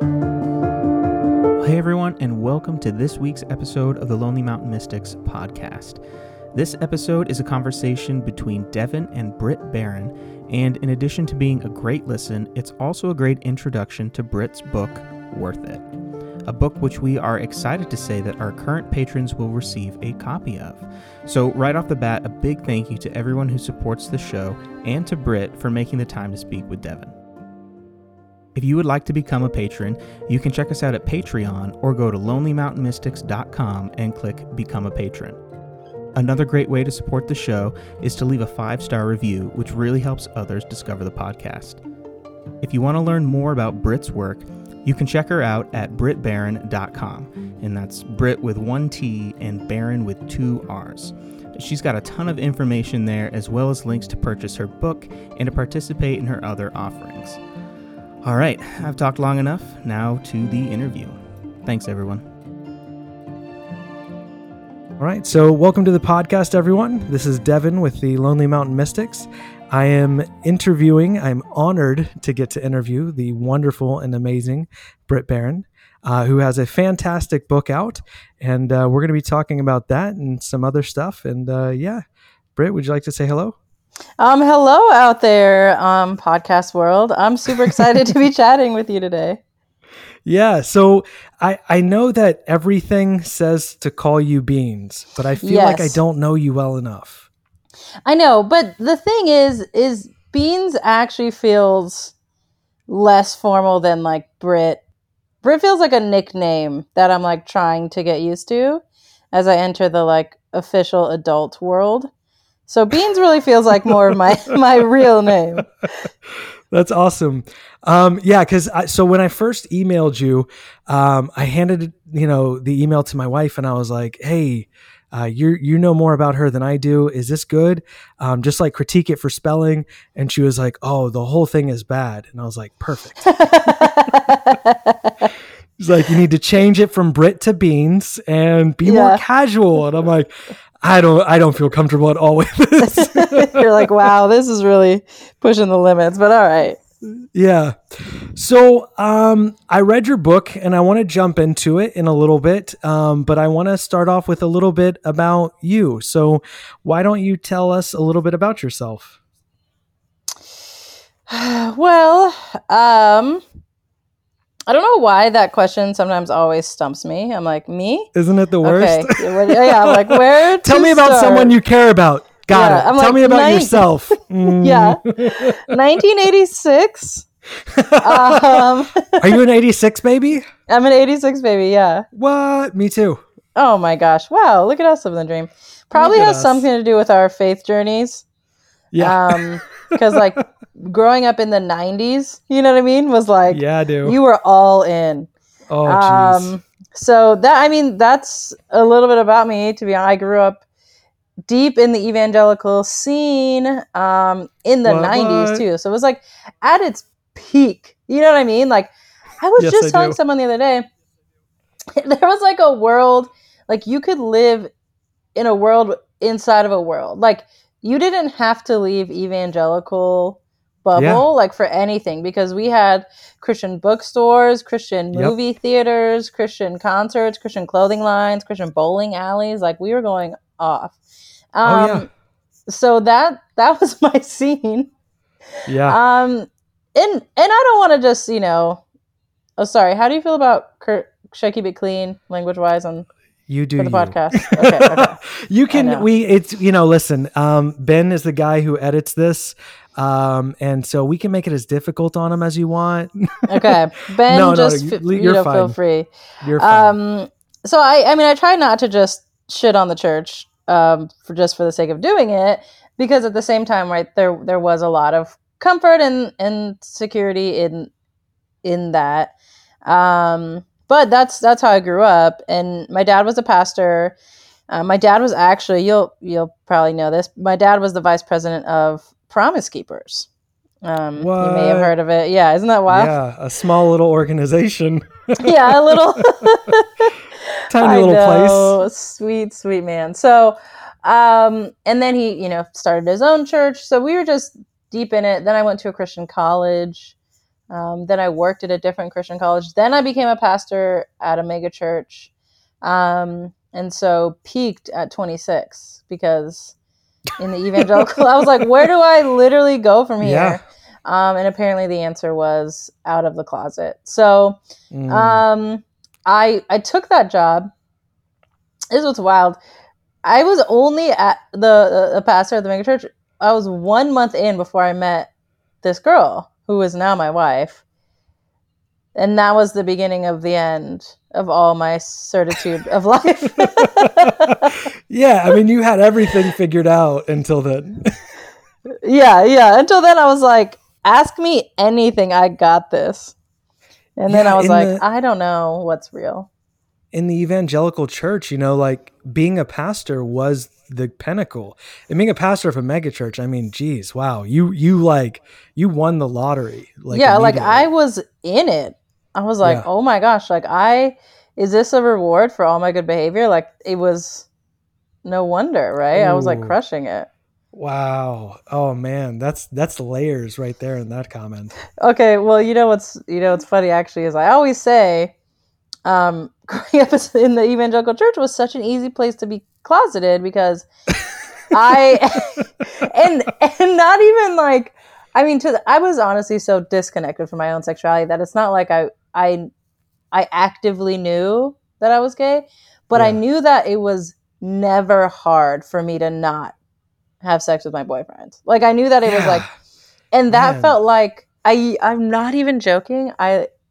Hey everyone, and welcome to this week's episode of the Lonely Mountain Mystics podcast. This episode is a conversation between Devin and Britt Barron, and in addition to being a great listen, it's also a great introduction to Britt's book, Worth It, a book which we are excited to say that our current patrons will receive a copy of. So right off the bat, a big thank you to everyone who supports the show and to Britt for making the time to speak with Devin. If you would like to become a patron, you can check us out at Patreon or go to LonelyMountainMystics.com and click Become a Patron. Another great way to support the show is to leave a 5-star review, which really helps others discover the podcast. If you want to learn more about Britt's work, you can check her out at BrittBarron.com, and that's Britt with one T and Barron with two R's. She's got a ton of information there, as well as links to purchase her book and to participate in her other offerings. All right, I've talked long enough. Now to the interview. Thanks, everyone. All right, so welcome to the podcast, everyone. This is Devin with the Lonely Mountain Mystics. I'm honored to get to interview the wonderful and amazing Britt Barron, who has a fantastic book out, and we're going to be talking about that and some other stuff. And Britt, would you like to say hello? Hello out there, podcast world. I'm super excited to be chatting with you today. Yeah, so I know that everything says to call you Beans, but I feel like I don't know you well enough. I know, but the thing is Beans actually feels less formal than like Britt. Britt feels like a nickname that I'm like trying to get used to as I enter the like official adult world. So Beans really feels like more of my real name. That's awesome. Because when I first emailed you, I handed the email to my wife, and I was like, "Hey, you know more about her than I do. Is this good? Just like critique it for spelling." And she was like, "Oh, the whole thing is bad." And I was like, "Perfect." She's like, "You need to change it from Britt to Beans and be more casual." And I'm like, I don't feel comfortable at all with this. You're like, wow, this is really pushing the limits, but all right. Yeah. So I read your book, and I want to jump into it in a little bit, but I want to start off with a little bit about you. So why don't you tell us a little bit about yourself? Well, I don't know why that question sometimes always stumps me. I'm like, me? Isn't it the worst? Okay. Yeah, I'm like, where to Tell me about start? Someone you care about. Got it. I'm Tell like, me about yourself. Yeah. 1986. Are you an 86 baby? I'm an 86 baby, yeah. What? Me too. Oh my gosh. Wow, look at us living the dream. Probably has something to do with our faith journeys. Yeah. Because like growing up in the 90s, you know what I mean? Was like, yeah, I do. You were all in. Oh, jeez. So that's a little bit about me, to be honest. I grew up deep in the evangelical scene in the 90s too. So it was like at its peak. You know what I mean? Like I was just telling someone the other day, there was like a world, like you could live in a world inside of a world. Like you didn't have to leave evangelical bubble like for anything, because we had Christian bookstores, Christian movie theaters, Christian concerts, Christian clothing lines, Christian bowling alleys. Like we were going off. So that was my scene. Yeah. And I don't want to just, oh, sorry. How do you feel about Shaky But Clean language wise on You do for the podcast. Okay. You can, listen, Ben is the guy who edits this. And so we can make it as difficult on him as you want. Okay. Ben, feel free. You're fine. So I try not to just shit on the church, for the sake of doing it, because at the same time, right, there was a lot of comfort and security in that, but that's how I grew up, and my dad was a pastor. My dad was actually, you'll probably know this, my dad was the vice president of Promise Keepers. You may have heard of it. Yeah, isn't that wild? Yeah, a small little organization. Yeah, a little. Tiny little place. Sweet, sweet man. So, and then he, started his own church. So we were just deep in it. Then I went to a Christian college. Then I worked at a different Christian college. Then I became a pastor at a mega church. And so peaked at 26 because in the evangelical, I was like, where do I literally go from here? Yeah. And apparently the answer was out of the closet. So I took that job. This is what's wild. I was only at the pastor at the megachurch. I was 1 month in before I met this girl who is now my wife. And that was the beginning of the end of all my certitude of life. Yeah. I mean, you had everything figured out until then. Yeah. Until then I was like, ask me anything. I got this. And then I was like, I don't know what's real. In the evangelical church, you know, like being a pastor was the pinnacle. And being a pastor of a megachurch, I mean, geez, wow. You won the lottery. Like, yeah. Like I was in it. I was like, oh my gosh, like is this a reward for all my good behavior? Like it was no wonder, right? Ooh. I was like crushing it. Wow. Oh man, that's layers right there in that comment. Okay, well, you know what's funny actually is I always say growing up in the evangelical church was such an easy place to be closeted because and not even like I was honestly so disconnected from my own sexuality that it's not like I actively knew that I was gay, but I knew that it was never hard for me to not have sex with my boyfriend. Like I knew that it was like, and that felt like I'm not even joking.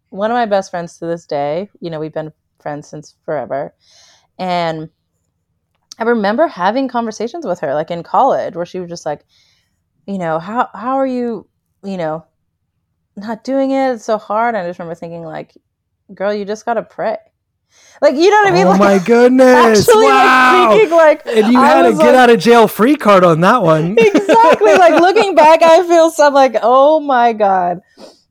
One of my best friends to this day, you know, we've been friends since forever. And I remember having conversations with her like in college where she was just like, you know, how are you, you know, not doing it? It's so hard. I just remember thinking like, girl, you just got to pray. Like, you know what I mean? Oh like, my goodness. Actually, wow. Like, thinking, like, and you had a get out of jail free card on that one. Exactly. Like looking back, I feel so like, oh my God.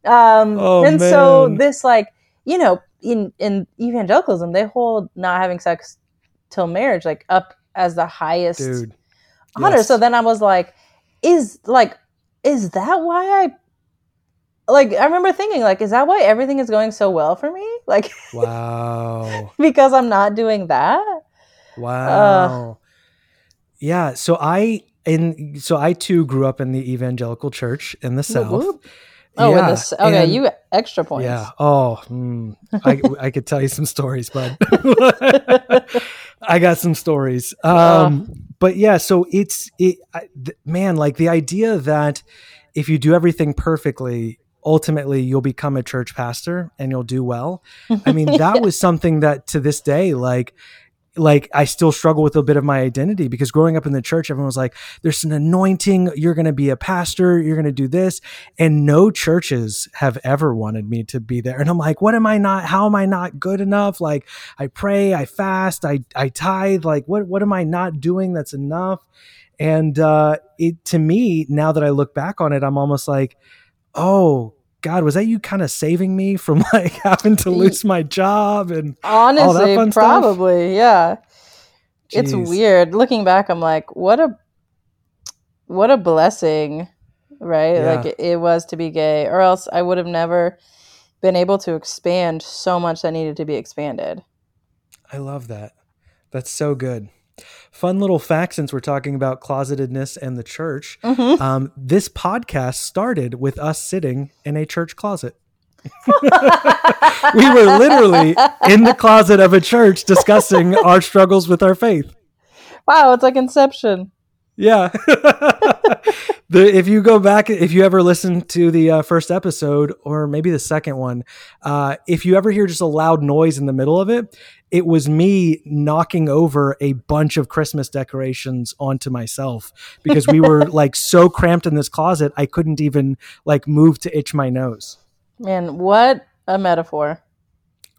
And man. So this like, you know, in evangelicalism, they hold not having sex till marriage, like up as the highest honor. Yes. So then I was like, is that why I remember thinking like, is that why everything is going so well for me? Like, wow, because I'm not doing that. Wow. Yeah. So I too grew up in the evangelical church in the South. Whoop. Oh, yeah. Okay, you got extra points. Yeah. Oh, I could tell you some stories, but I got some stories. But yeah, so man, like the idea that if you do everything perfectly, ultimately you'll become a church pastor and you'll do well. I mean, that was something that to this day, like I still struggle with a bit of my identity because growing up in the church, everyone was like, there's an anointing. You're going to be a pastor. You're going to do this. And no churches have ever wanted me to be there. And I'm like, what am I not? How am I not good enough? Like I pray, I fast, I tithe. Like what am I not doing? That's enough. And, to me, now that I look back on it, I'm almost like, oh God, was that you kind of saving me from like having to lose my job and honestly, all that fun probably, stuff? Yeah. Jeez. It's weird looking back. I'm like, what a blessing, right? Yeah. Like it was to be gay, or else I would have never been able to expand so much that needed to be expanded. I love that. That's so good. Fun little fact, since we're talking about closetedness and the church, this podcast started with us sitting in a church closet. We were literally in the closet of a church discussing our struggles with our faith. Wow, it's like Inception. Yeah. If you go back, if you ever listen to the first episode or maybe the second one, if you ever hear just a loud noise in the middle of it, it was me knocking over a bunch of Christmas decorations onto myself because we were like so cramped in this closet. I couldn't even like move to itch my nose. Man, what a metaphor.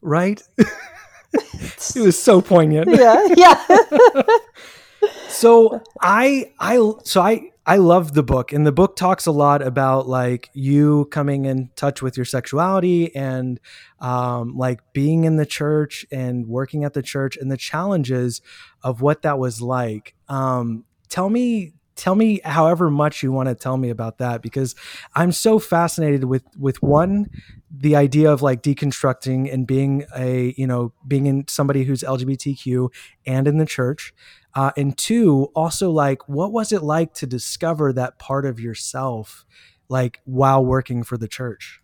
Right? It was so poignant. Yeah. So I love the book, and the book talks a lot about like you coming in touch with your sexuality and like being in the church and working at the church and the challenges of what that was like. Tell me tell me however much you want to tell me about that, because I'm so fascinated with one, the idea of like deconstructing and being a, you know, being in somebody who's LGBTQ and in the church. And two, also like, what was it like to discover that part of yourself, like while working for the church?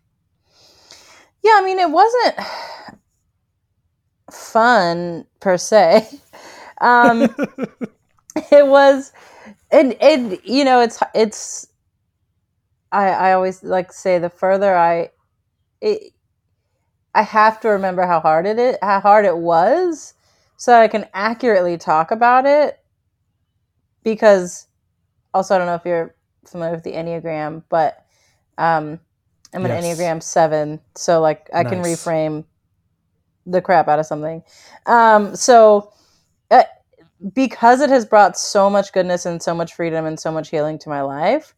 Yeah. I mean, it wasn't fun per se. It was, and you know, it's, I always like to say the further I have to remember how hard it was so that I can accurately talk about it, because also, I don't know if you're familiar with the Enneagram, but, I'm an Enneagram 7. So like I can reframe the crap out of something. So because it has brought so much goodness and so much freedom and so much healing to my life,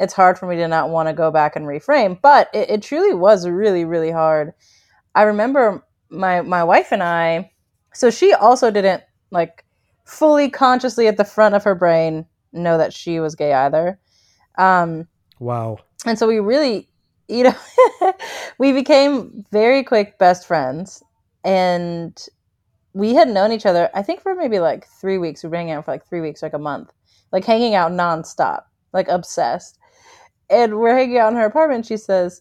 it's hard for me to not want to go back and reframe, but it truly was really, really hard. I remember my wife and I, so she also didn't like fully consciously at the front of her brain know that she was gay either. Wow. And so we really, you know, we became very quick best friends, and we had known each other, I think, for maybe like 3 weeks. We've been hanging out for like 3 weeks, like a month, like hanging out nonstop, like obsessed. And we're hanging out in her apartment. She says,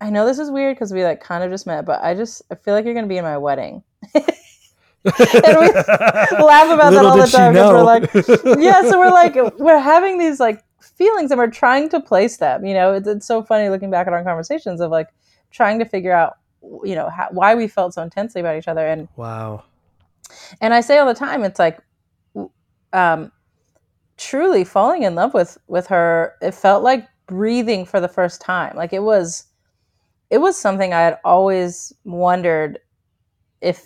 I know this is weird because we like kind of just met, but I feel like you're going to be in my wedding. And we laugh about that all the time. We're like, yeah, so we're having these like feelings and we're trying to place them. You know, it's so funny looking back at our conversations of like trying to figure out, you know, why we felt so intensely about each other. And wow. And I say all the time, it's like, truly falling in love with her. It felt like breathing for the first time. Like it was something I had always wondered if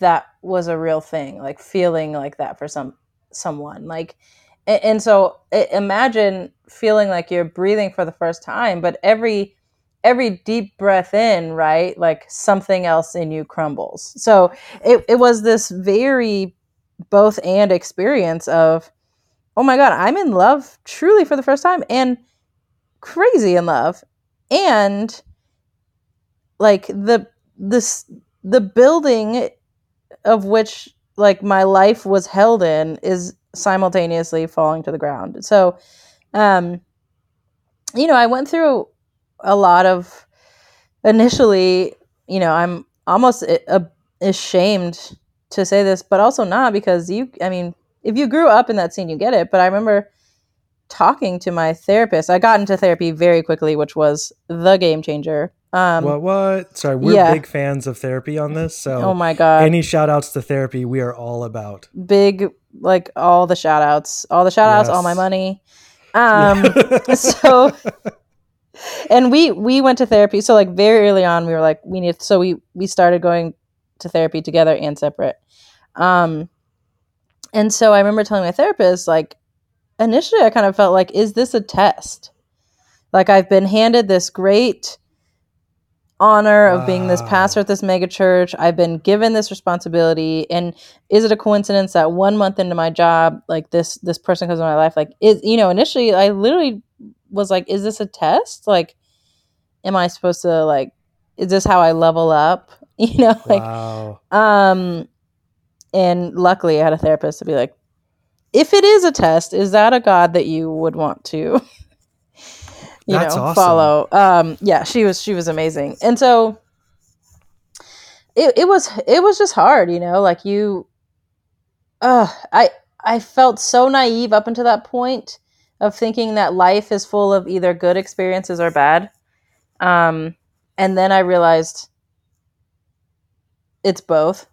that was a real thing, like feeling like that for someone. Like, and so imagine feeling like you're breathing for the first time, but every deep breath in, right, like something else in you crumbles. So it was this very both and experience of, oh my God, I'm in love truly for the first time, and crazy in love. And like the building of which like my life was held in is simultaneously falling to the ground. So, you know, I went through a lot of initially, you know, I'm almost ashamed to say this, but also not, because if you grew up in that scene, you get it. But I remember talking to my therapist. I got into therapy very quickly, which was the game changer. What? Sorry, we're big fans of therapy on this. So, oh my God, any shout outs to therapy, we are all about. Big, like all the shout outs, yes. All my money. So, and we went to therapy. So like very early on, we were like, we started going to therapy together and separate. And so I remember telling my therapist, like, initially I kind of felt like, is this a test? Like I've been handed this great honor of being this pastor at this mega church. I've been given this responsibility. And is it a coincidence that 1 month into my job, like this person comes into my life? Like, initially I literally was like, is this a test? Like, am I supposed to like, is this how I level up? You know, like, wow. And luckily I had a therapist to be like, if it is a test, is that a God that you would want to awesome. Follow? She was amazing. And so it was just hard, you know, like I felt so naive up until that point of thinking that life is full of either good experiences or bad. And then I realized it's both.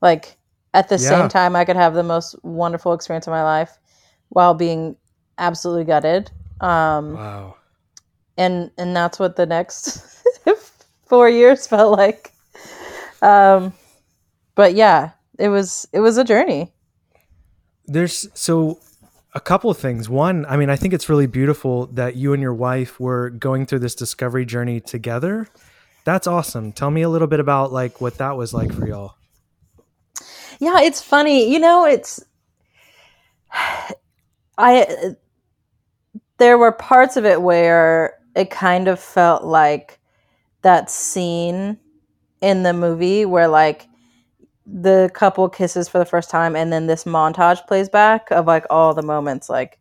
Like at the same time, I could have the most wonderful experience of my life while being absolutely gutted. Wow. And that's what the next 4 years felt like. But yeah, it was a journey. There's so a couple of things. One, I mean, I think it's really beautiful that you and your wife were going through this discovery journey together. That's awesome. Tell me a little bit about like what that was like for y'all. Yeah, it's funny. You know, There were parts of it where it kind of felt like that scene in the movie where like the couple kisses for the first time and then this montage plays back of like all the moments like,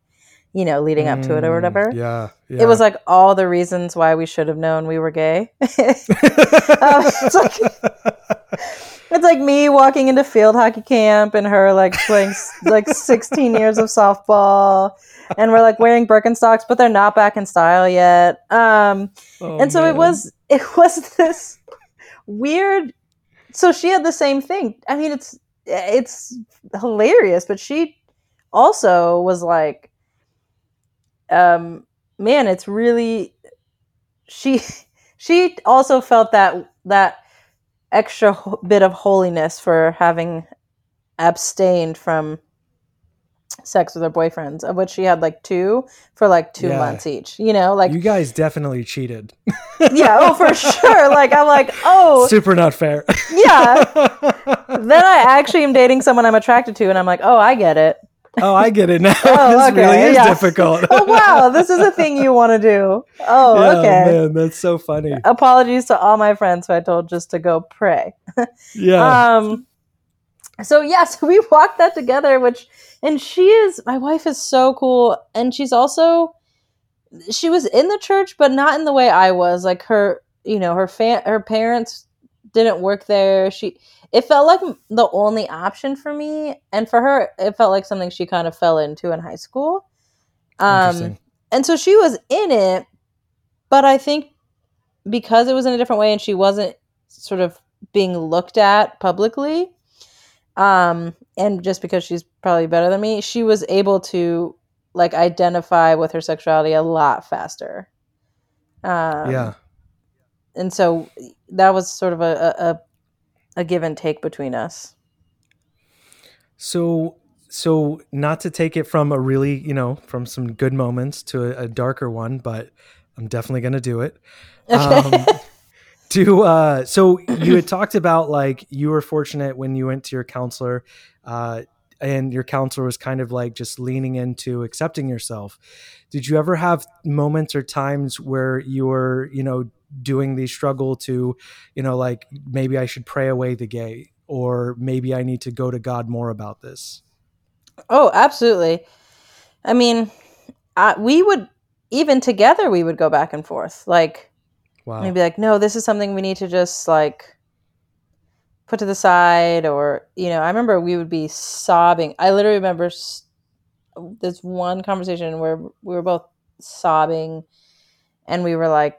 you know, leading up to it or whatever. Yeah, yeah. It was like all the reasons why we should have known we were gay. It's like me walking into field hockey camp and her like playing like 16 years of softball and we're like wearing Birkenstocks, but they're not back in style yet. It was, this weird. So she had the same thing. I mean, it's hilarious, but she also was like, man, it's really, she also felt that extra bit of holiness for having abstained from sex with her boyfriends, of which she had like two months each, you know, like you guys definitely cheated. Yeah. Oh, for sure. Like, I'm like, oh, super not fair. Yeah. Then I actually am dating someone I'm attracted to and I'm like, oh, I get it. Oh, I get it now. Oh, this really is difficult. Oh, wow. This is a thing you want to do. Oh, yeah, okay. Man, that's so funny. Apologies to all my friends who I told just to go pray. Yeah. So we walked that together, my wife is so cool. And she's also, she was in the church, but not in the way I was. Like her, you know, her parents didn't work there. It felt like the only option for me, and for her, it felt like something she kind of fell into in high school. And so she was in it, but I think because it was in a different way and she wasn't sort of being looked at publicly, and just because she's probably better than me, she was able to like identify with her sexuality a lot faster. Yeah. And so that was sort of a give and take between us. So not to take it from a really, you know, from some good moments to a darker one, but I'm definitely going to do it. So you had talked about like, you were fortunate when you went to your counselor, and your counselor was kind of like just leaning into accepting yourself. Did you ever have moments or times where you were, you know, doing the struggle to, you know, like maybe I should pray away the gay, or maybe I need to go to God more about this? Oh, absolutely. I mean, we would, even together, we would go back and forth. Like, wow. Maybe like, no, this is something we need to just like put to the side, or, you know, I remember we would be sobbing. I literally remember this one conversation where we were both sobbing and we were like,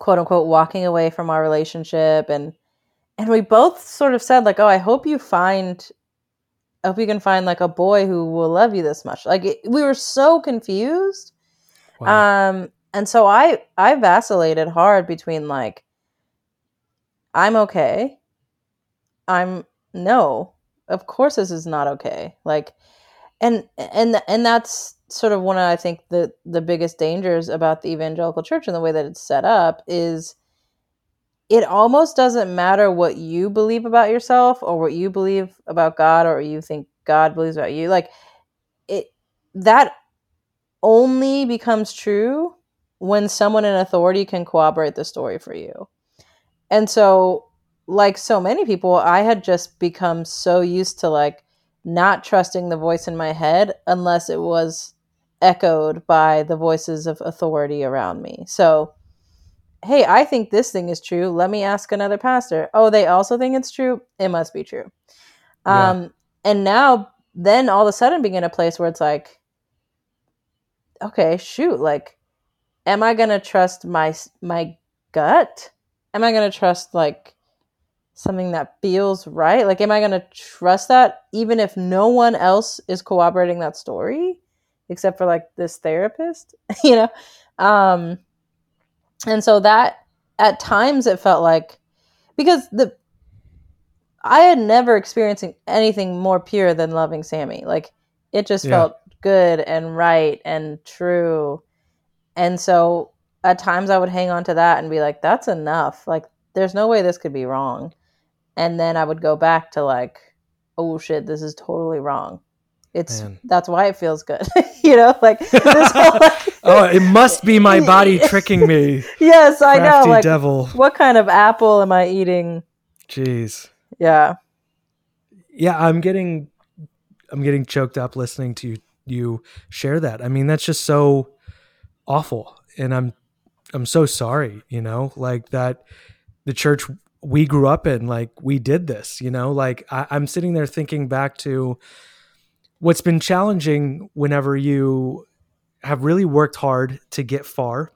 quote unquote, walking away from our relationship. And we both sort of said like, oh, I hope you can find like a boy who will love you this much. Like we were so confused. Wow. And so I vacillated hard between like, I'm okay. No, of course this is not okay. Like, and that's sort of one of, I think, the biggest dangers about the evangelical church and the way that it's set up is it almost doesn't matter what you believe about yourself or what you believe about God or you think God believes about you. Like that only becomes true when someone in authority can corroborate the story for you. And so like so many people, I had just become so used to like not trusting the voice in my head unless it was echoed by the voices of authority around me. So, hey, I think this thing is true. Let me ask another pastor. Oh, they also think it's true. It must be true. Yeah. And now then all of a sudden being in a place where it's like, okay, shoot. Like, am I going to trust my gut? Am I going to trust like something that feels right? Like, am I going to trust that even if no one else is corroborating that story? Except for like this therapist, you know? And so that at times it felt like, because I had never experienced anything more pure than loving Sammy. Like it just felt good and right and true. And so at times I would hang on to that and be like, that's enough. Like there's no way this could be wrong. And then I would go back to like, oh shit, this is totally wrong. It's that's why it feels good. You know, like this whole like, oh, it must be my body tricking me. Yes, I know. Like, devil. What kind of apple am I eating? Jeez. Yeah. Yeah, I'm getting choked up listening to you share that. I mean, that's just so awful. And I'm so sorry, you know, like that the church we grew up in, like we did this, you know, like I'm sitting there thinking back to what's been challenging whenever you have really worked hard to get far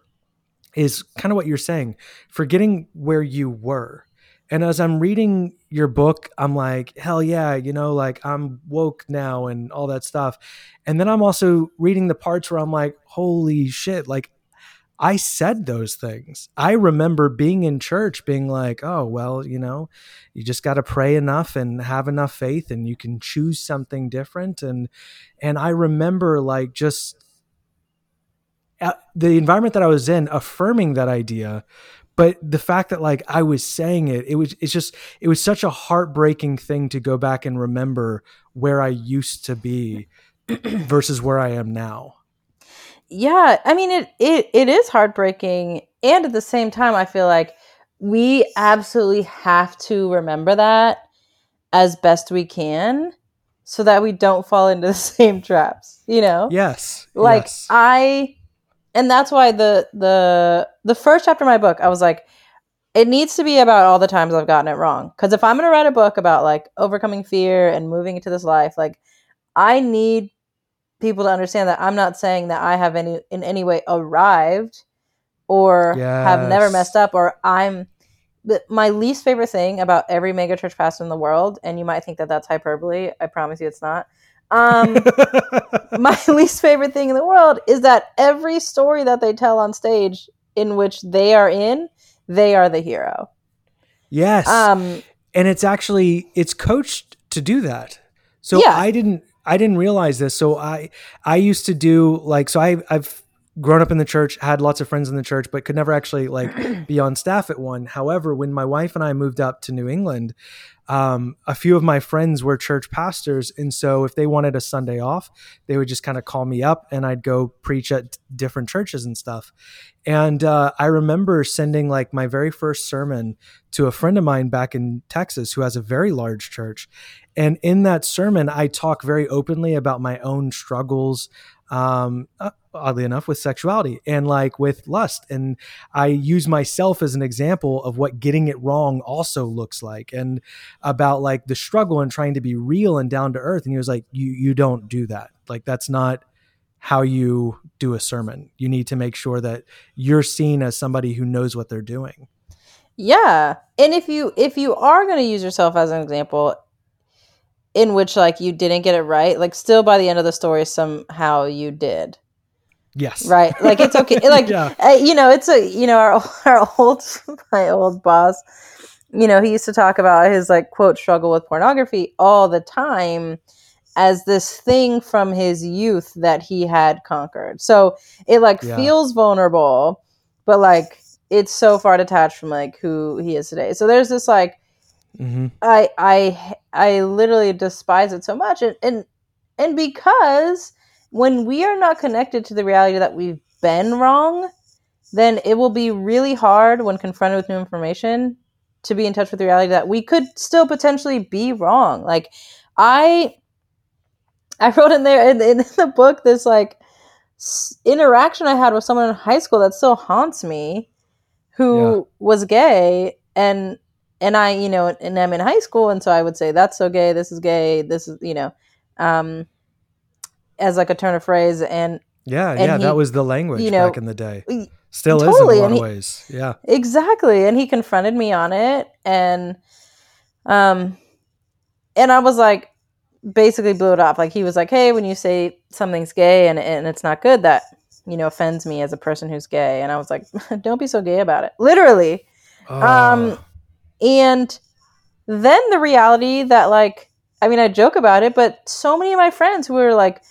is kind of what you're saying, forgetting where you were. And as I'm reading your book, I'm like, hell yeah, you know, like I'm woke now and all that stuff. And then I'm also reading the parts where I'm like, holy shit, like I said those things. I remember being in church being like, oh, well, you know, you just got to pray enough and have enough faith and you can choose something different. And I remember like just the environment that I was in affirming that idea. But the fact that like I was saying it, it was such a heartbreaking thing to go back and remember where I used to be versus where I am now. Yeah. I mean, it is heartbreaking. And at the same time, I feel like we absolutely have to remember that as best we can so that we don't fall into the same traps, you know? Yes. Like yes. And that's why the first chapter of my book, I was like, it needs to be about all the times I've gotten it wrong. Because if I'm going to write a book about like overcoming fear and moving into this life, like I need people to understand that I'm not saying that I have in any way arrived or have never messed up or my least favorite thing about every mega church pastor in the world. And you might think that that's hyperbole. I promise you it's not. My least favorite thing in the world is that every story that they tell on stage in which they are the hero. Yes. And it's coached to do that. So yeah. I didn't realize this. So I used to do like, so I've grown up in the church, had lots of friends in the church, but could never actually like be on staff at one. However, when my wife and I moved up to New England, a few of my friends were church pastors. And so if they wanted a Sunday off, they would just kind of call me up and I'd go preach at different churches and stuff. And I remember sending like my very first sermon to a friend of mine back in Texas who has a very large church. And in that sermon, I talk very openly about my own struggles, oddly enough, with sexuality and like with lust. And I use myself as an example of what getting it wrong also looks like and about like the struggle and trying to be real and down to earth. And he was like, you don't do that. Like, that's not how you do a sermon. You need to make sure that you're seen as somebody who knows what they're doing. Yeah. And if you are going to use yourself as an example in which like you didn't get it right, like still by the end of the story, somehow you did. Yes. Right. Like it's okay. Like, yeah. You know, it's my old boss, you know, he used to talk about his like quote struggle with pornography all the time as this thing from his youth that he had conquered. So it like feels vulnerable, but like it's so far detached from like who he is today. So there's this like, mm-hmm. I literally despise it so much. And because when we are not connected to the reality that we've been wrong, then it will be really hard when confronted with new information to be in touch with the reality that we could still potentially be wrong. Like I wrote in there in the book, this like interaction I had with someone in high school that still haunts me who was gay and I, you know, and I'm in high school. And so I would say, that's so gay. This is gay. This is, you know, as like a turn of phrase. And he, that was the language back in the day. Still totally is in a lot of ways. Yeah, exactly. And he confronted me on it. And I was like, basically blew it off. Like he was like, hey, when you say something's gay and it's not good, that, you know, offends me as a person who's gay. And I was like, don't be so gay about it. Literally. Oh. And then the reality that like, I mean, I joke about it, but so many of my friends who were like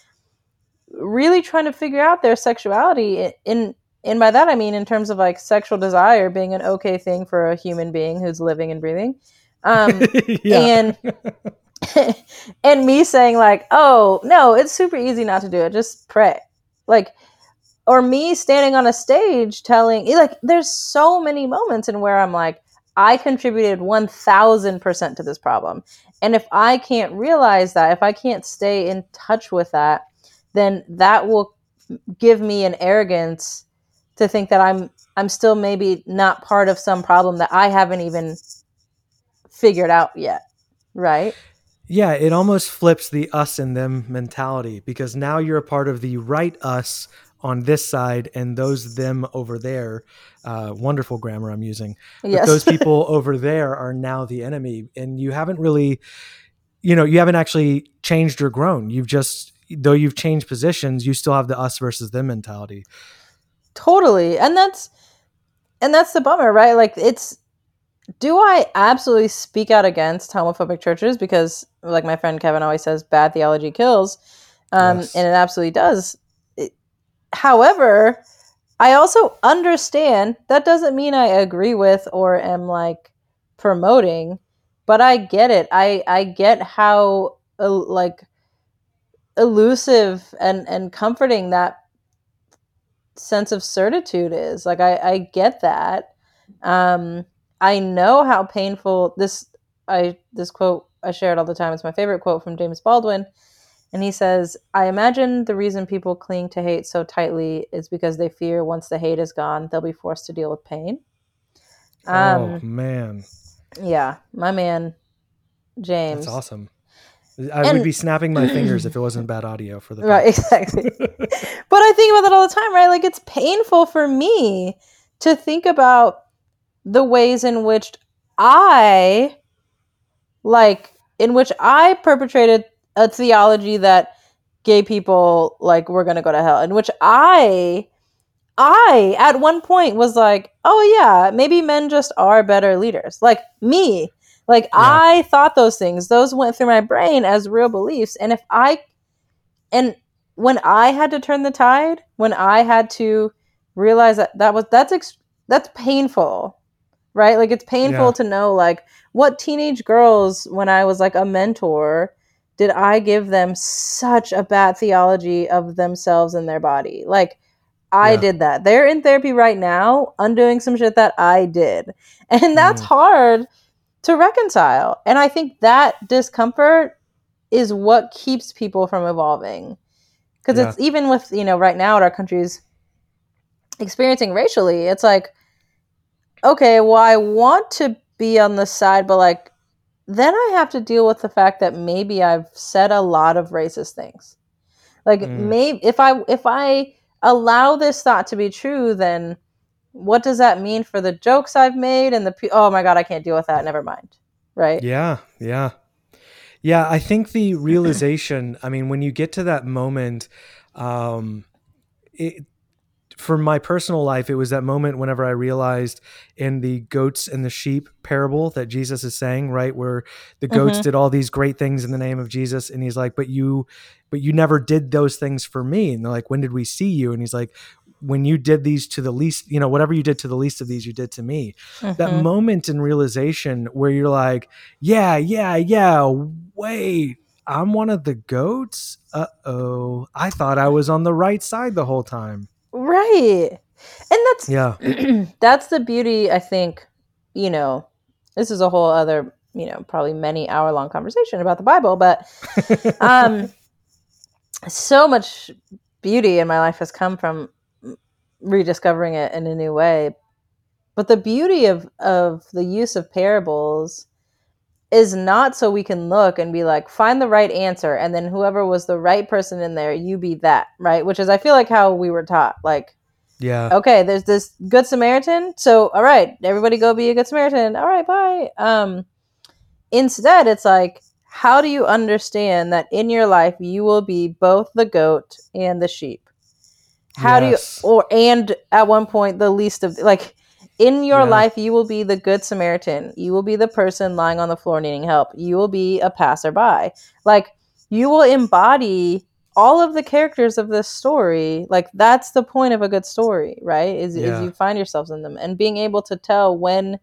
really trying to figure out their sexuality and by that, I mean, in terms of like sexual desire being an okay thing for a human being who's living and breathing. And and me saying like, oh no, it's super easy not to do it. Just pray. Like, or me standing on a stage telling, like, there's so many moments in where I'm like, I contributed 1000% to this problem. And if I can't realize that, if I can't stay in touch with that, then that will give me an arrogance to think that I'm still maybe not part of some problem that I haven't even figured out yet. Right? Yeah. It almost flips the us and them mentality, because now you're a part of the right us on this side and those them over there. Wonderful grammar I'm using. Yes. But those people over there are now the enemy, and you haven't really, you haven't actually changed or grown. You've just, though you've changed positions, you still have the us versus them mentality. Totally. And that's the bummer, right? Like, it's, do I absolutely speak out against homophobic churches? Because like my friend Kevin always says, bad theology kills. Yes. And it absolutely does. However, I also understand that doesn't mean I agree with or am like promoting, but I get it. I get how like elusive and comforting that sense of certitude is. Like, I get that. I know how painful this quote I share it all the time. It's my favorite quote from James Baldwin. And he says, I imagine the reason people cling to hate so tightly is because they fear once the hate is gone, they'll be forced to deal with pain. Oh, man. Yeah. My man, James. That's awesome. I would be snapping my fingers if it wasn't bad audio for the podcast. Right, exactly. But I think about that all the time, right? Like, it's painful for me to think about the ways in which I perpetrated a theology that gay people like were going to go to hell, in which I at one point was like, oh yeah, maybe men just are better leaders. Like me, like yeah. I thought those went through my brain as real beliefs. And when I had to turn the tide, when I had to realize that's painful, right? Like, it's painful to know like what teenage girls, when I was like a mentor, did I give them such a bad theology of themselves and their body? Like, I did that. They're in therapy right now, undoing some shit that I did. And that's hard to reconcile. And I think that discomfort is what keeps people from evolving. Because it's even with, right now at our country's experiencing racially, it's like, okay, well, I want to be on the side, but like, then I have to deal with the fact that maybe I've said a lot of racist things. Like, maybe if I allow this thought to be true, then what does that mean for the jokes I've made and oh my God, I can't deal with that. Never mind. Right. Yeah. Yeah. Yeah. I think the realization, I mean, when you get to that moment, for my personal life, it was that moment whenever I realized in the goats and the sheep parable that Jesus is saying, right, where the goats did all these great things in the name of Jesus. And he's like, but you never did those things for me. And they're like, when did we see you? And he's like, when you did these to the least, whatever you did to the least of these, you did to me. That moment in realization where you're like, yeah, wait, I'm one of the goats. Uh-oh. I thought I was on the right side the whole time. Right. And that's, that's the beauty. I think, this is a whole other, probably many hour-long conversation about the Bible, but, so much beauty in my life has come from rediscovering it in a new way. But the beauty of the use of parables is not so we can look and be like, find the right answer. And then whoever was the right person in there, you be that, right? Which is, I feel like how we were taught, like, okay, there's this good Samaritan. So, all right, everybody go be a good Samaritan. All right, bye. Instead, it's like, how do you understand that in your life, you will be both the goat and the sheep? How do you, and at one point, the least of, like, in your life, you will be the good Samaritan. You will be the person lying on the floor needing help. You will be a passerby. Like, you will embody all of the characters of this story. Like, that's the point of a good story, right? Is you find yourselves in them. And being able to tell when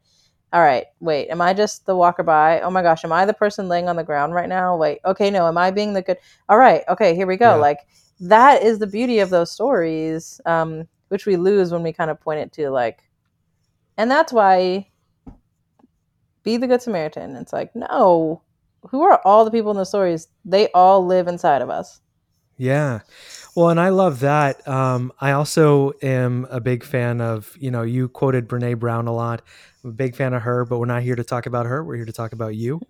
all right, wait, am I just the walker by? Oh my gosh, am I the person laying on the ground right now? Wait, okay, no, am I being the good? All right, okay, here we go. Yeah. Like, that is the beauty of those stories, which we lose when we kind of point it to like, and that's why be the Good Samaritan. It's like, no, who are all the people in the stories? They all live inside of us. Yeah. Well, and I love that. I also am a big fan of, you know, you quoted Brené Brown a lot. I'm a big fan of her, but we're not here to talk about her. We're here to talk about you.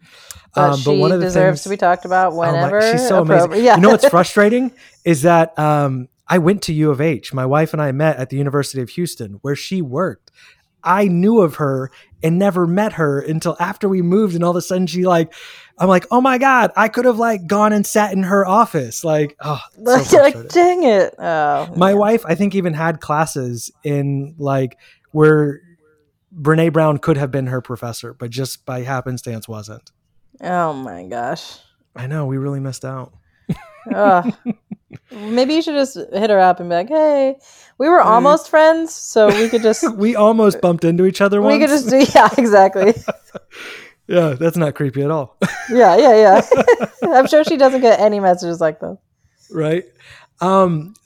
But one of the deserves things, to be talked about whenever. Oh my, she's so amazing. Yeah. You know what's frustrating is that I went to U of H. My wife and I met at the University of Houston where she worked. I knew of her and never met her until after we moved. And all of a sudden she like, I'm like, oh my God, I could have like gone and sat in her office. Like, oh, so like, dang it. Oh, my wife, I think even had classes in like where Brené Brown could have been her professor, but just by happenstance wasn't. Oh my gosh. I know, we really missed out. Maybe you should just hit her up and be like, hey, we were almost friends, so we could just... we almost bumped into each other once. We could just do... Yeah, exactly. Yeah, that's not creepy at all. Yeah. I'm sure she doesn't get any messages like that. Right.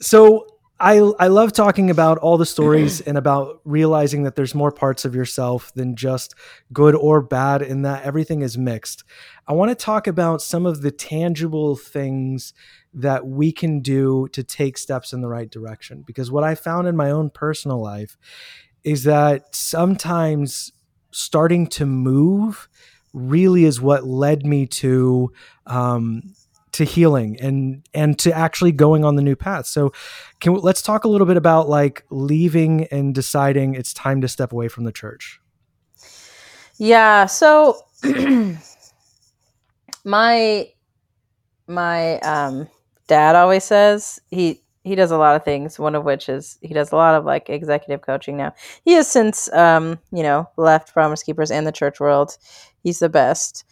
So I love talking about all the stories and about realizing that there's more parts of yourself than just good or bad and that everything is mixed. I want to talk about some of the tangible things that we can do to take steps in the right direction. Because what I found in my own personal life is that sometimes starting to move really is what led me to healing and to actually going on the new path. So let's talk a little bit about like leaving and deciding it's time to step away from the church. Yeah. So my dad always says he does a lot of things, one of which is he does a lot of like executive coaching now. He has since, left Promise Keepers and the church world. He's the best.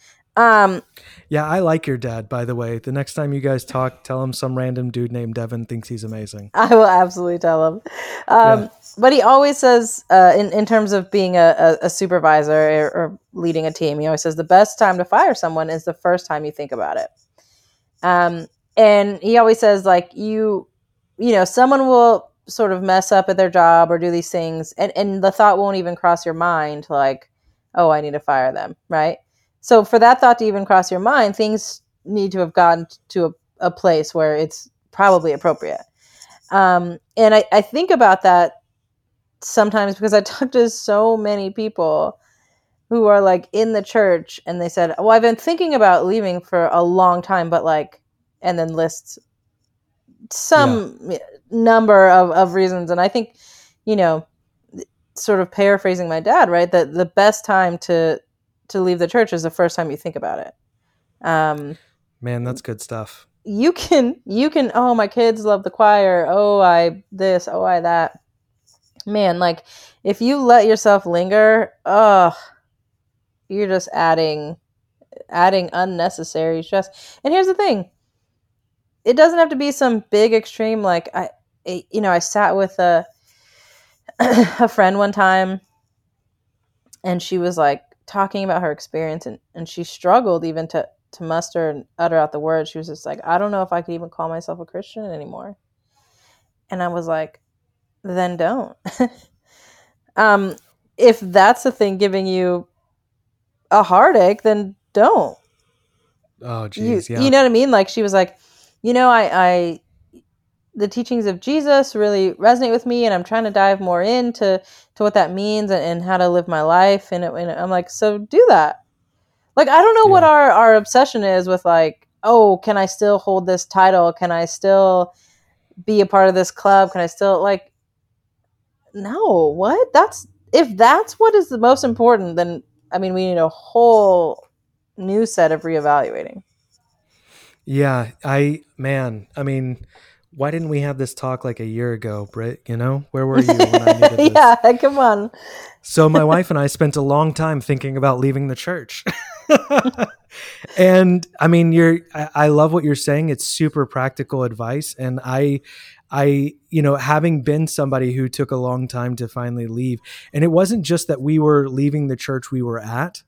Yeah, I like your dad, by the way. The next time you guys talk, tell him some random dude named Devin thinks he's amazing. I will absolutely tell him. But he always says, in terms of being a supervisor or leading a team, he always says the best time to fire someone is the first time you think about it. And he always says like, you know, someone will sort of mess up at their job or do these things. And the thought won't even cross your mind like, oh, I need to fire them. Right. So for that thought to even cross your mind, things need to have gotten to a place where it's probably appropriate. And I think about that sometimes because I talk to so many people who are like in the church and they said, well, I've been thinking about leaving for a long time, but like, and then lists some number of reasons. And I think, you know, sort of paraphrasing my dad, right, that the best time to leave the church is the first time you think about it. Man, that's good stuff. You can, oh, my kids love the choir. Oh, I this, oh, I that. Man, like if you let yourself linger, you're just adding unnecessary stress. And here's the thing. It doesn't have to be some big extreme. Like I sat with a friend one time and she was like, talking about her experience and she struggled even to muster and utter out the words. She was just like, I don't know if I could even call myself a Christian anymore. And I was like, then don't. If that's the thing giving you a heartache, then don't. Oh, geez. You know what I mean? Like she was like, you know, I the teachings of Jesus really resonate with me and I'm trying to dive more into what that means and how to live my life. And I'm like, so do that. Like, I don't know what our obsession is with like, oh, can I still hold this title? Can I still be a part of this club? Can I still like, no, what? If that's what is the most important, then, I mean, we need a whole new set of reevaluating. Yeah. Why didn't we have this talk like a year ago, Britt? You know, where were you when I needed this? Yeah, come on. So my wife and I spent a long time thinking about leaving the church. And I love what you're saying. It's super practical advice. And I I, you know, having been somebody who took a long time to finally leave, and it wasn't just that we were leaving the church we were at.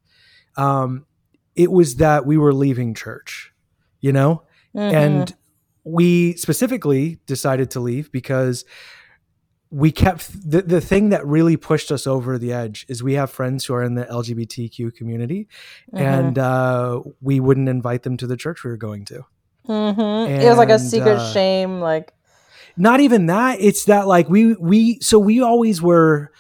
It was that we were leaving church, you know, mm-hmm. and we specifically decided to leave because we kept the thing that really pushed us over the edge is we have friends who are in the LGBTQ community, mm-hmm. and we wouldn't invite them to the church we were going to. Mm-hmm. And it was like a secret shame, like not even that. It's that like we always were.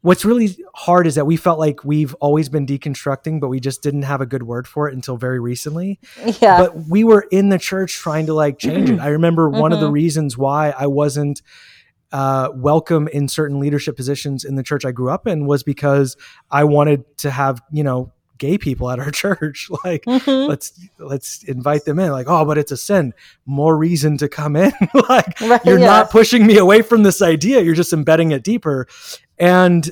What's really hard is that we felt like we've always been deconstructing, but we just didn't have a good word for it until very recently. Yeah. But we were in the church trying to like change it. I remember one mm-hmm. of the reasons why I wasn't welcome in certain leadership positions in the church I grew up in was because I wanted to have, you know, gay people at our church. Like, mm-hmm. let's invite them in. Like, oh, but it's a sin. More reason to come in. Like, right, you're yeah. not pushing me away from this idea. You're just embedding it deeper. And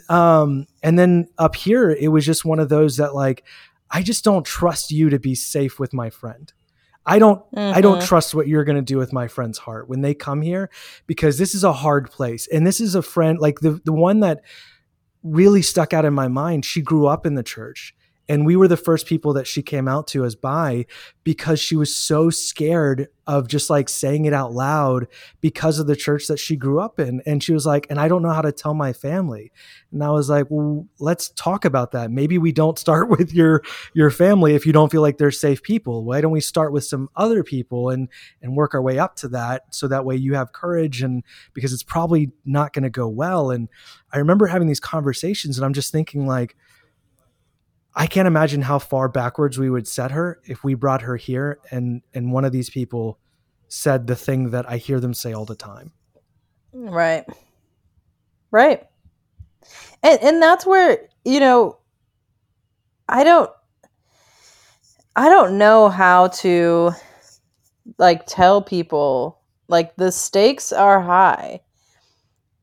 then up here, it was just one of those that like, I just don't trust you to be safe with my friend. I don't trust what you're going to do with my friend's heart when they come here, because this is a hard place. And this is a friend, like the one that really stuck out in my mind. She grew up in the church, and we were the first people that she came out to as bi because she was so scared of just like saying it out loud because of the church that she grew up in. And she was like, and I don't know how to tell my family. And I was like, well, let's talk about that. Maybe we don't start with your family if you don't feel like they're safe people. Why don't we start with some other people and work our way up to that? So that way you have courage, and because it's probably not going to go well. And I remember having these conversations, and I'm just thinking like, I can't imagine how far backwards we would set her if we brought her here and one of these people said the thing that I hear them say all the time. Right. Right. And that's where, you know, I don't know how to like tell people, like the stakes are high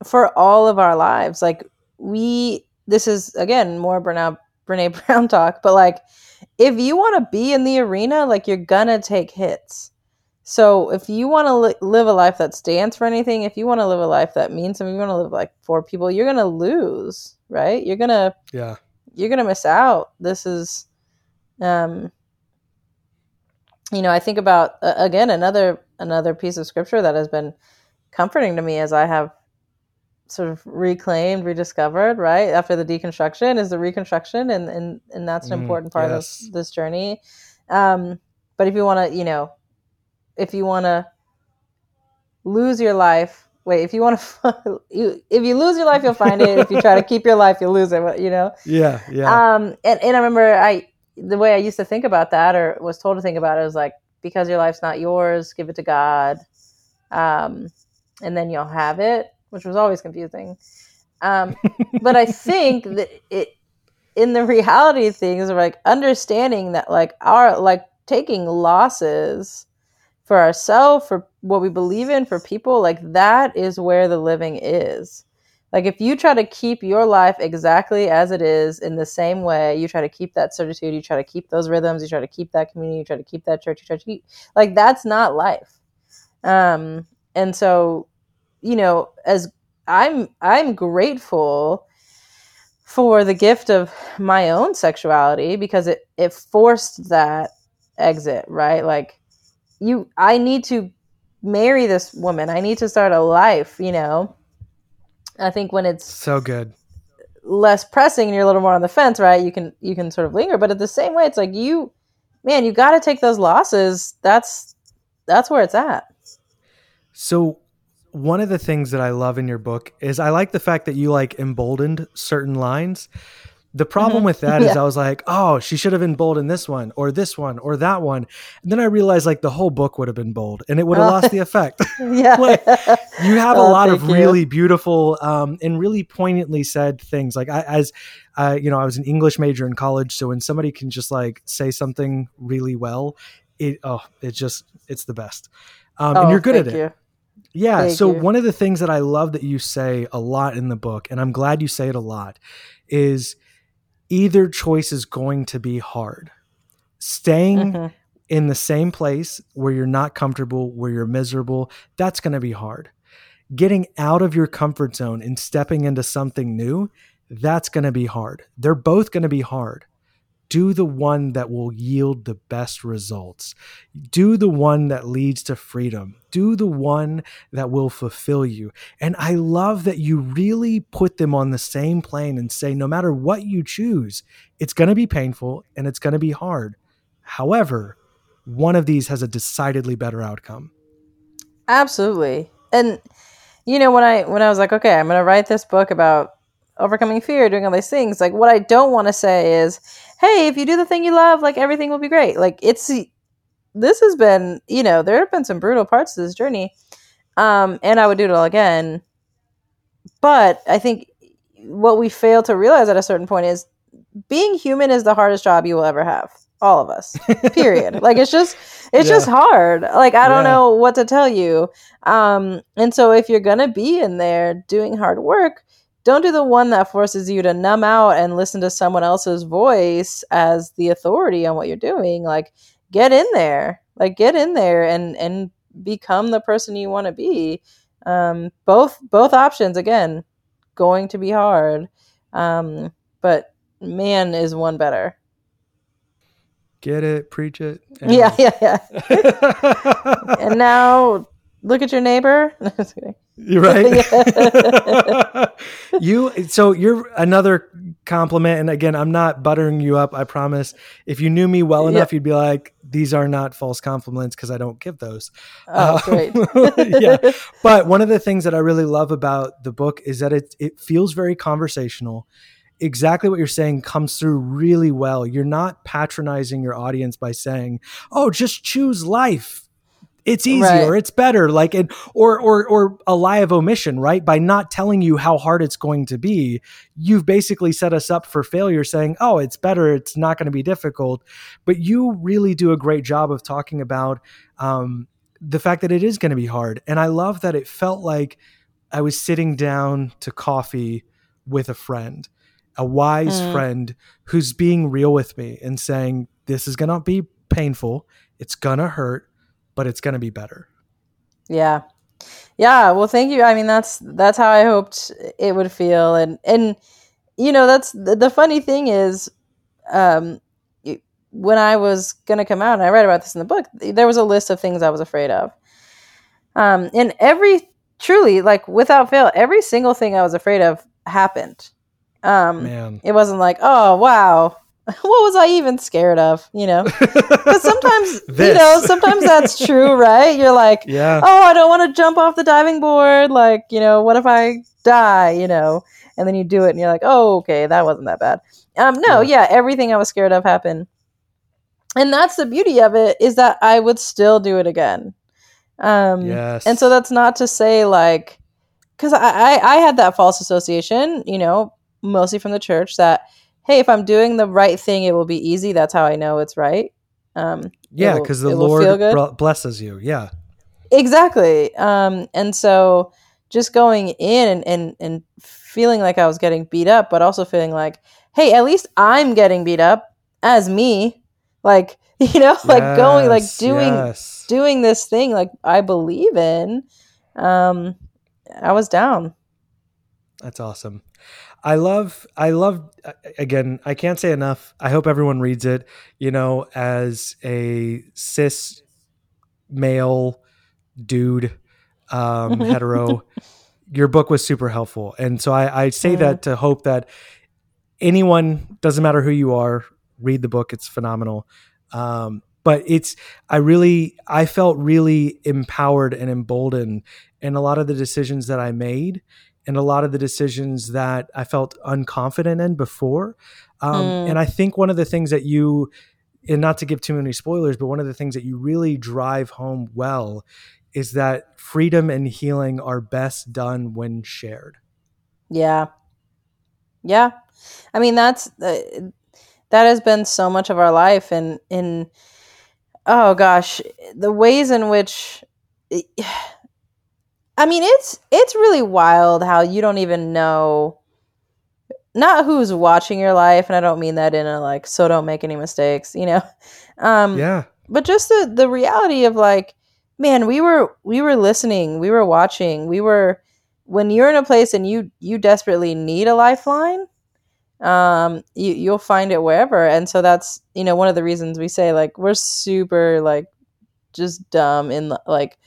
for all of our lives. Like this is again, more burnout Brené Brown talk, but like if you want to be in the arena, like you're gonna take hits. So if you want to live a life that stands for anything, if you want to live a life that means something, you want to live like for people, you're gonna lose, right? You're gonna miss out. This is you know, I think about again another piece of scripture that has been comforting to me as I have sort of reclaimed, rediscovered, right? After the deconstruction is the reconstruction, and that's an important part yes. of this journey. But if you want to, you know, if you want to lose your life, if you lose your life, you'll find it. If you try to keep your life, you'll lose it, you know? Yeah, yeah. And I remember the way I used to think about that, or was told to think about it, was like, because your life's not yours, give it to God. And then you'll have it. Which was always confusing. But I think that in the reality of things, like understanding that like our, like taking losses for ourselves, for what we believe in, for people, like that is where the living is. Like if you try to keep your life exactly as it is in the same way, you try to keep that certitude, you try to keep those rhythms, you try to keep that community, you try to keep that church, you try to keep, like that's not life. And so, you know, as I'm grateful for the gift of my own sexuality, because it forced that exit, right? Like I need to marry this woman. I need to start a life, you know. I think when it's so good, less pressing and you're a little more on the fence, right? You can sort of linger, but at the same way, it's like you got to take those losses. That's where it's at. So, one of the things that I love in your book is I like the fact that you like emboldened certain lines. The problem mm-hmm. with that yeah. is I was like, oh, she should have emboldened this one or that one. And then I realized like the whole book would have been bold and it would have lost the effect. Yeah. Like, you have a lot of really beautiful and really poignantly said things. Like I was an English major in college. So when somebody can just like say something really well, it's the best. And you're good at it. You. Yeah. Thank so you. One of the things that I love that you say a lot in the book, and I'm glad you say it a lot, is either choice is going to be hard. Staying mm-hmm. in the same place where you're not comfortable, where you're miserable, that's going to be hard. getting out of your comfort zone and stepping into something new, that's going to be hard. They're both going to be hard. Do the one that will yield the best results. Do the one that leads to freedom. Do the one that will fulfill you. And I love that you really put them on the same plane and say, no matter what you choose, it's going to be painful and it's going to be hard. However, one of these has a decidedly better outcome. Absolutely. And, you know, when I was like, okay, I'm going to write this book about overcoming fear, doing all these things, like what I don't want to say is, hey, if you do the thing you love, like everything will be great. Like this has been, you know, there have been some brutal parts of this journey. And I would do it all again. But I think what we fail to realize at a certain point is being human is the hardest job you will ever have. All of us, period. Like, it's just hard. Like, I don't know what to tell you. And so if you're going to be in there doing hard work, don't do the one that forces you to numb out and listen to someone else's voice as the authority on what you're doing. Like, get in there, and become the person you want to be. Both options, again, going to be hard. But man, is one better. Get it, preach it. Anyway. Yeah. And now look at your neighbor. No, just kidding. You're right. You're another compliment. And again, I'm not buttering you up, I promise. If you knew me well enough, you'd be like, these are not false compliments because I don't give those. Oh, great. Yeah. But one of the things that I really love about the book is that it feels very conversational. Exactly what you're saying comes through really well. You're not patronizing your audience by saying, oh, just choose life. It's easy or it's better, like it, or a lie of omission, right? By not telling you how hard it's going to be, you've basically set us up for failure saying, oh, it's better. It's not going to be difficult. But you really do a great job of talking about the fact that it is going to be hard. And I love that it felt like I was sitting down to coffee with a friend, a wise friend who's being real with me and saying, this is going to be painful. It's going to hurt. But it's going to be better. Yeah. Yeah. Well, thank you. I mean, that's how I hoped it would feel. And, you know, that's the funny thing is, when I was going to come out, and I write about this in the book, there was a list of things I was afraid of. And without fail, every single thing I was afraid of happened. It wasn't like, oh, wow, what was I even scared of, you know? Because sometimes, you know, sometimes that's true, right? You're like, oh, I don't want to jump off the diving board. Like, you know, what if I die, you know? And then you do it and you're like, oh, okay, that wasn't that bad. Everything I was scared of happened. And that's the beauty of it, is that I would still do it again. And so that's not to say like, because I had that false association, you know, mostly from the church that, hey, if I'm doing the right thing, it will be easy. That's how I know it's right. Because the Lord blesses you. Yeah, exactly. And so just going in and feeling like I was getting beat up, but also feeling like, hey, at least I'm getting beat up as me. Like, you know, doing this thing like I believe in. I was down. That's awesome. I love, again, I can't say enough. I hope everyone reads it, you know, as a cis male dude, hetero, your book was super helpful. And so I say that to hope that anyone, doesn't matter who you are, read the book. It's phenomenal. But I felt really empowered and emboldened in a lot of the decisions that I made. And a lot of the decisions that I felt unconfident in before. And I think one of the things that you, and not to give too many spoilers, but one of the things that you really drive home well is that freedom and healing are best done when shared. Yeah. Yeah. I mean, that has been so much of our life. And in, oh gosh, the ways in which... I mean, it's really wild how you don't even know, not who's watching your life, and I don't mean that in a like, so don't make any mistakes, you know? But just the reality of like, man, we were listening, we were watching, we were, when you're in a place and you desperately need a lifeline, you'll find it wherever. And so that's, you know, one of the reasons we say, like, we're super, like, just dumb and, like,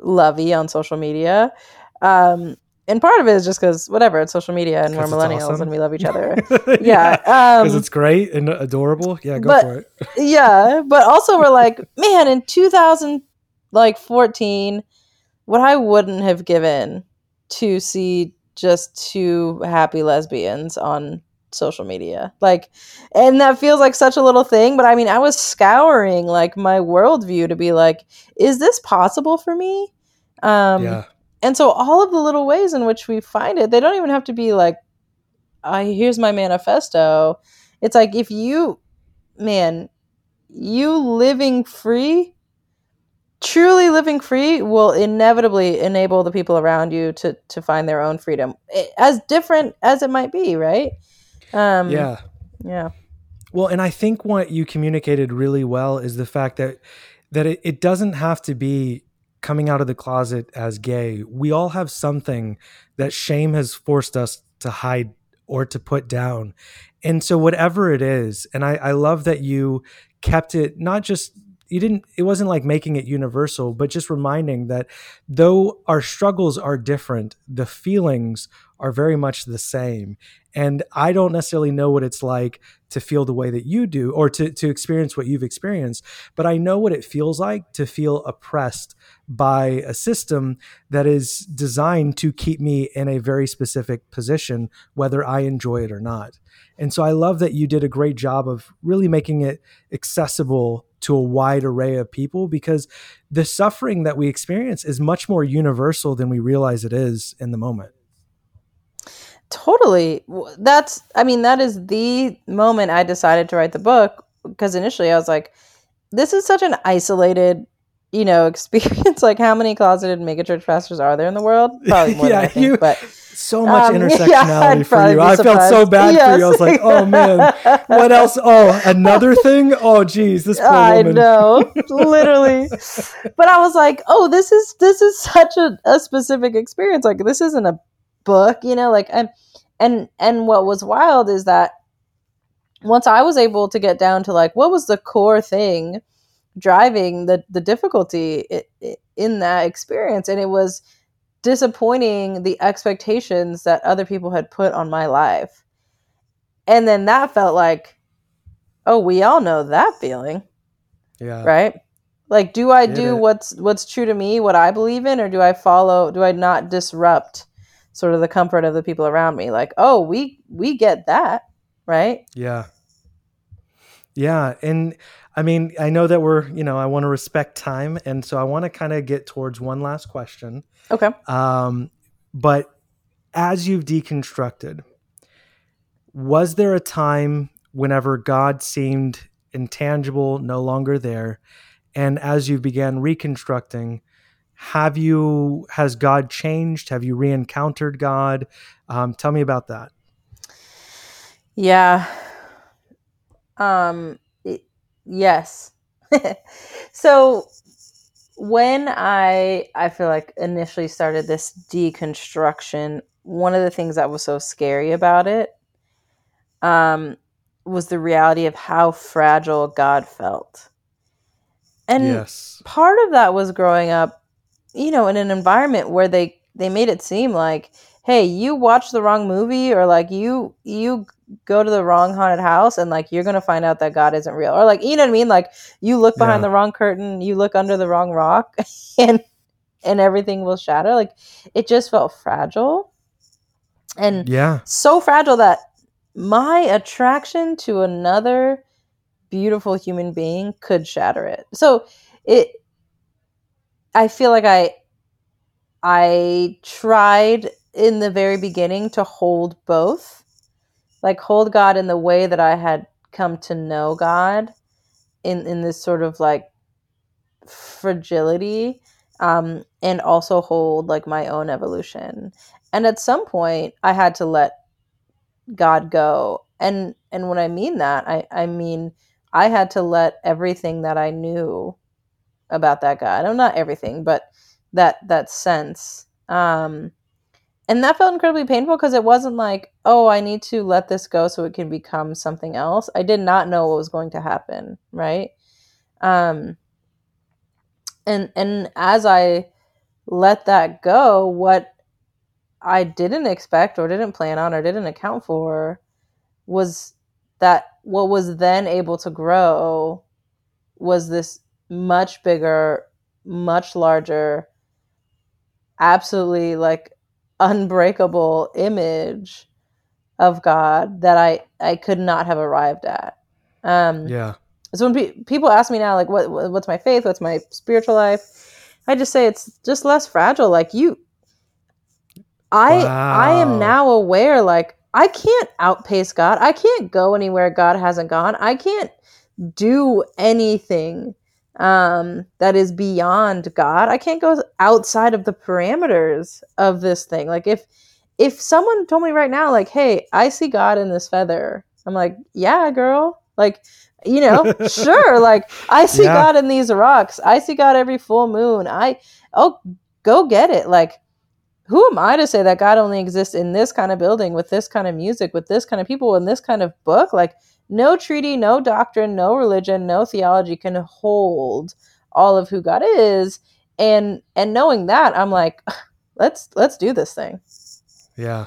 lovey on social media. And part of it is just because, whatever, it's social media and we're millennials awesome. And we love each other. Yeah. Because it's great and adorable. Yeah, for it. Yeah. But also we're like, man, in 2014, what I wouldn't have given to see just two happy lesbians on social media. Like, and that feels like such a little thing. But I mean, I was scouring, like, my worldview to be like, is this possible for me? Yeah. And so all of the little ways in which we find it, they don't even have to be like, here's my manifesto. It's like, if you living free, truly living free, will inevitably enable the people around you to find their own freedom, as different as it might be, right? Yeah. Yeah. Well, and I think what you communicated really well is the fact that it doesn't have to be coming out of the closet as gay. We all have something that shame has forced us to hide or to put down. And so whatever it is, and I love that you kept it, not just, it wasn't like making it universal, but just reminding that though our struggles are different, the feelings are very much the same. And I don't necessarily know what it's like to feel the way that you do, or to experience what you've experienced, but I know what it feels like to feel oppressed by a system that is designed to keep me in a very specific position, whether I enjoy it or not. And so I love that you did a great job of really making it accessible to a wide array of people, because the suffering that we experience is much more universal than we realize it is in the moment. Totally. That is the moment I decided to write the book, because initially I was like, this is such an isolated, you know, experience. Like, how many closeted megachurch pastors are there in the world? Probably more than I think, but so much intersectionality for you. I felt so bad for you. I was like, oh man, what else? Oh, another thing? Oh geez, this poor woman. I know, literally. But I was like, oh, this is such a specific experience. Like, this isn't a book, you know, like, and what was wild is that once I was able to get down to, like, what was the core thing driving the difficulty in that experience, and it was disappointing the expectations that other people had put on my life. And then that felt like, oh, we all know that feeling. Yeah. Right? Like, do I do what's true to me, what I believe in, or do I not disrupt sort of the comfort of the people around me? Like, oh, we get that, right? Yeah. Yeah. And I mean, I know that we're, you know, I want to respect time. And so I want to kind of get towards one last question. Okay. But as you've deconstructed, was there a time whenever God seemed intangible, no longer there? And as you began reconstructing, has God changed? Have you re-encountered God? Tell me about that. Yeah. Yes. So when I feel like initially started this deconstruction, one of the things that was so scary about it, was the reality of how fragile God felt. And part of that was growing up, you know, in an environment where they made it seem like, hey, you watch the wrong movie, or like you go to the wrong haunted house, and like you're going to find out that God isn't real, or like, you know what I mean? Like, you look behind the wrong curtain, you look under the wrong rock, and everything will shatter. Like, it just felt fragile, and so fragile that my attraction to another beautiful human being could shatter it. So I feel like I tried in the very beginning to hold both, like hold God in the way that I had come to know God in this sort of like fragility, and also hold like my own evolution. And at some point I had to let God go. And when I mean that, I mean, I had to let everything that I knew about that God. Well, not everything, but that sense. And that felt incredibly painful because it wasn't like, oh, I need to let this go so it can become something else. I did not know what was going to happen, right? And as I let that go, what I didn't expect or didn't plan on or didn't account for was that what was then able to grow was this much bigger, much larger, absolutely like unbreakable image of God that I could not have arrived at. So when people ask me now, like, what's my faith? What's my spiritual life? I just say it's just less fragile. Like I am now aware, like, I can't outpace God. I can't go anywhere God hasn't gone. I can't do anything that is beyond God. I can't go outside of the parameters of this thing. Like if someone told me right now, like, hey, I see God in this feather. I'm like, yeah, girl. Like, you know, sure. Like I see God in these rocks. I see God every full moon. Go get it. Like, who am I to say that God only exists in this kind of building, with this kind of music, with this kind of people, in this kind of book? Like, no treaty, no doctrine, no religion, no theology can hold all of who God is. And knowing that, I'm like, let's do this thing. Yeah.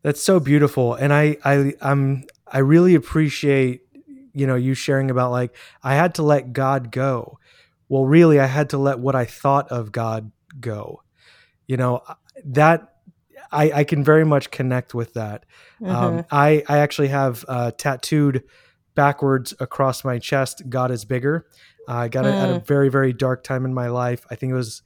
That's so beautiful. And I really appreciate, you know, you sharing about, like, I had to let God go. Well, really, I had to let what I thought of God go. You know, that I can very much connect with that. I actually have tattooed backwards across my chest, God is bigger. I got it at a very, very dark time in my life. I think it was,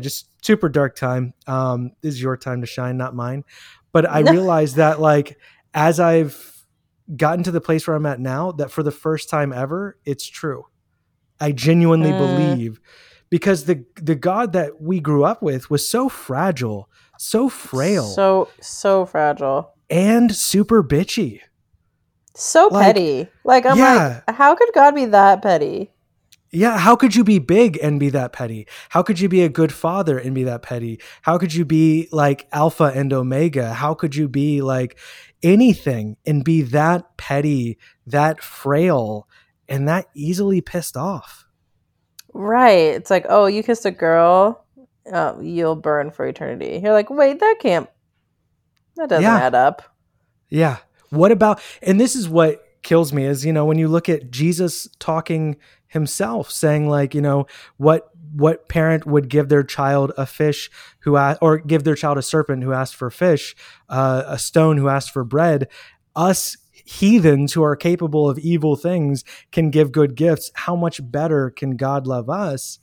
just super dark time. This is your time to shine, not mine. But I realized that, like, as I've gotten to the place where I'm at now, that for the first time ever, it's true. I genuinely believe. Because the God that we grew up with was so fragile, so frail. So fragile. And super bitchy. So, like, petty. Like, I'm like, how could God be that petty? Yeah, how could you be big and be that petty? How could you be a good father and be that petty? How could you be, like, Alpha and Omega? How could you be, like, anything and be that petty, that frail, and that easily pissed off? Right. It's like, oh, you kissed a girl, you'll burn for eternity. You're like, wait, that doesn't add up. Yeah. What about, and this is what kills me is, you know, when you look at Jesus talking himself, saying, like, you know, what parent would give their child a fish or give their child a serpent who asked for fish, a stone who asked for bread? Us heathens who are capable of evil things can give good gifts. How much better can God love us?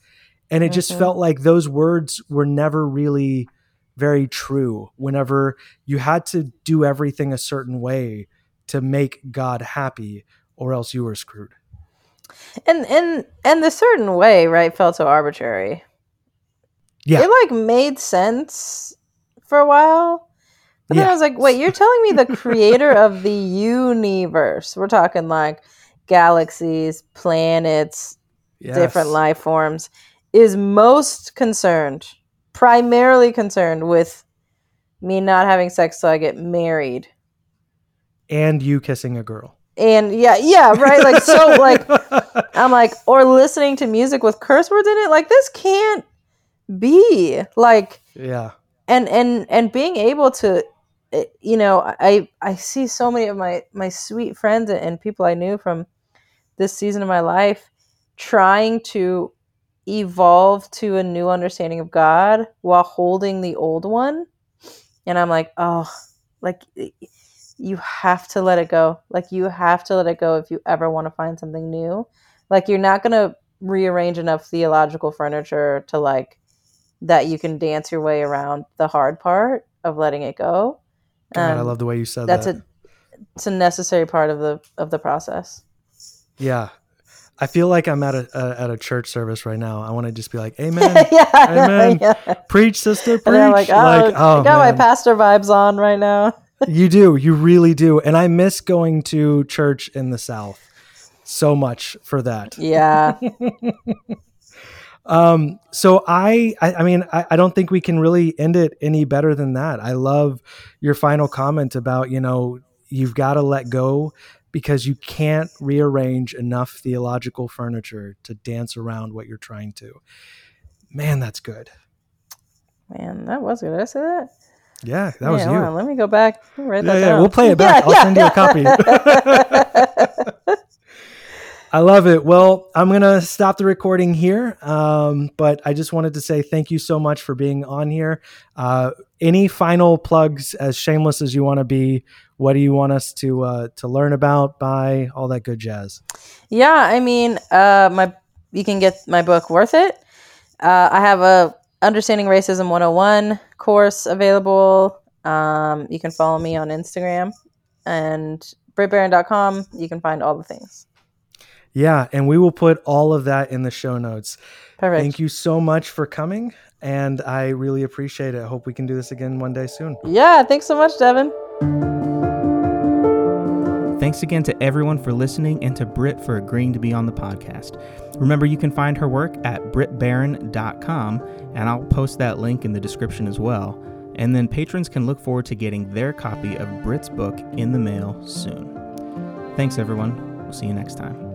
And it just felt like those words were never really very true whenever you had to do everything a certain way to make God happy, or else you were screwed. And the certain way, right, felt so arbitrary. Yeah. It, like, made sense for a while. But then I was like, wait, you're telling me the creator of the universe, we're talking, like, galaxies, planets, different life forms, is primarily concerned with me not having sex till I get married. And you kissing a girl. And right. Like, so, like, I'm like, or listening to music with curse words in it. Like, this can't be, like, and being able to, you know, I see so many of my sweet friends and people I knew from this season of my life trying to evolve to a new understanding of God while holding the old one. And I'm like, oh, like, you have to let it go. Like, you have to let it go if you ever want to find something new. Like, you're not going to rearrange enough theological furniture to, like, that you can dance your way around the hard part of letting it go. God, I love the way you said that. It's a necessary part of the process. Yeah. I feel like I'm at a church service right now. I want to just be like, amen, amen. Yeah. Preach, sister, preach. And like, I got my pastor vibes on right now. You do. You really do. And I miss going to church in the South. so much for that. Yeah. So I don't think we can really end it any better than that. I love your final comment about, you know, you've got to let go because you can't rearrange enough theological furniture to dance around what you're trying to. Man, that's good. Man, that was good. Did I say that? Yeah, that was you. Hold on, let me go back. Write that down. We'll play it back. I'll send you a copy. I love it. Well, I'm going to stop the recording here. But I just wanted to say thank you so much for being on here. Any final plugs, as shameless as you want to be? What do you want us to learn about, buy, all that good jazz? Yeah. I mean, you can get my book, Worth It. I have a Understanding Racism 101 course available. You can follow me on Instagram and BrittBarron.com. You can find all the things. Yeah, and we will put all of that in the show notes. Perfect. Thank you so much for coming, and I really appreciate it. I hope we can do this again one day soon. Yeah, thanks so much, Devin. Thanks again to everyone for listening and to Britt for agreeing to be on the podcast. Remember, you can find her work at BrittBarron.com, and I'll post that link in the description as well. And then patrons can look forward to getting their copy of Britt's book in the mail soon. Thanks, everyone. We'll see you next time.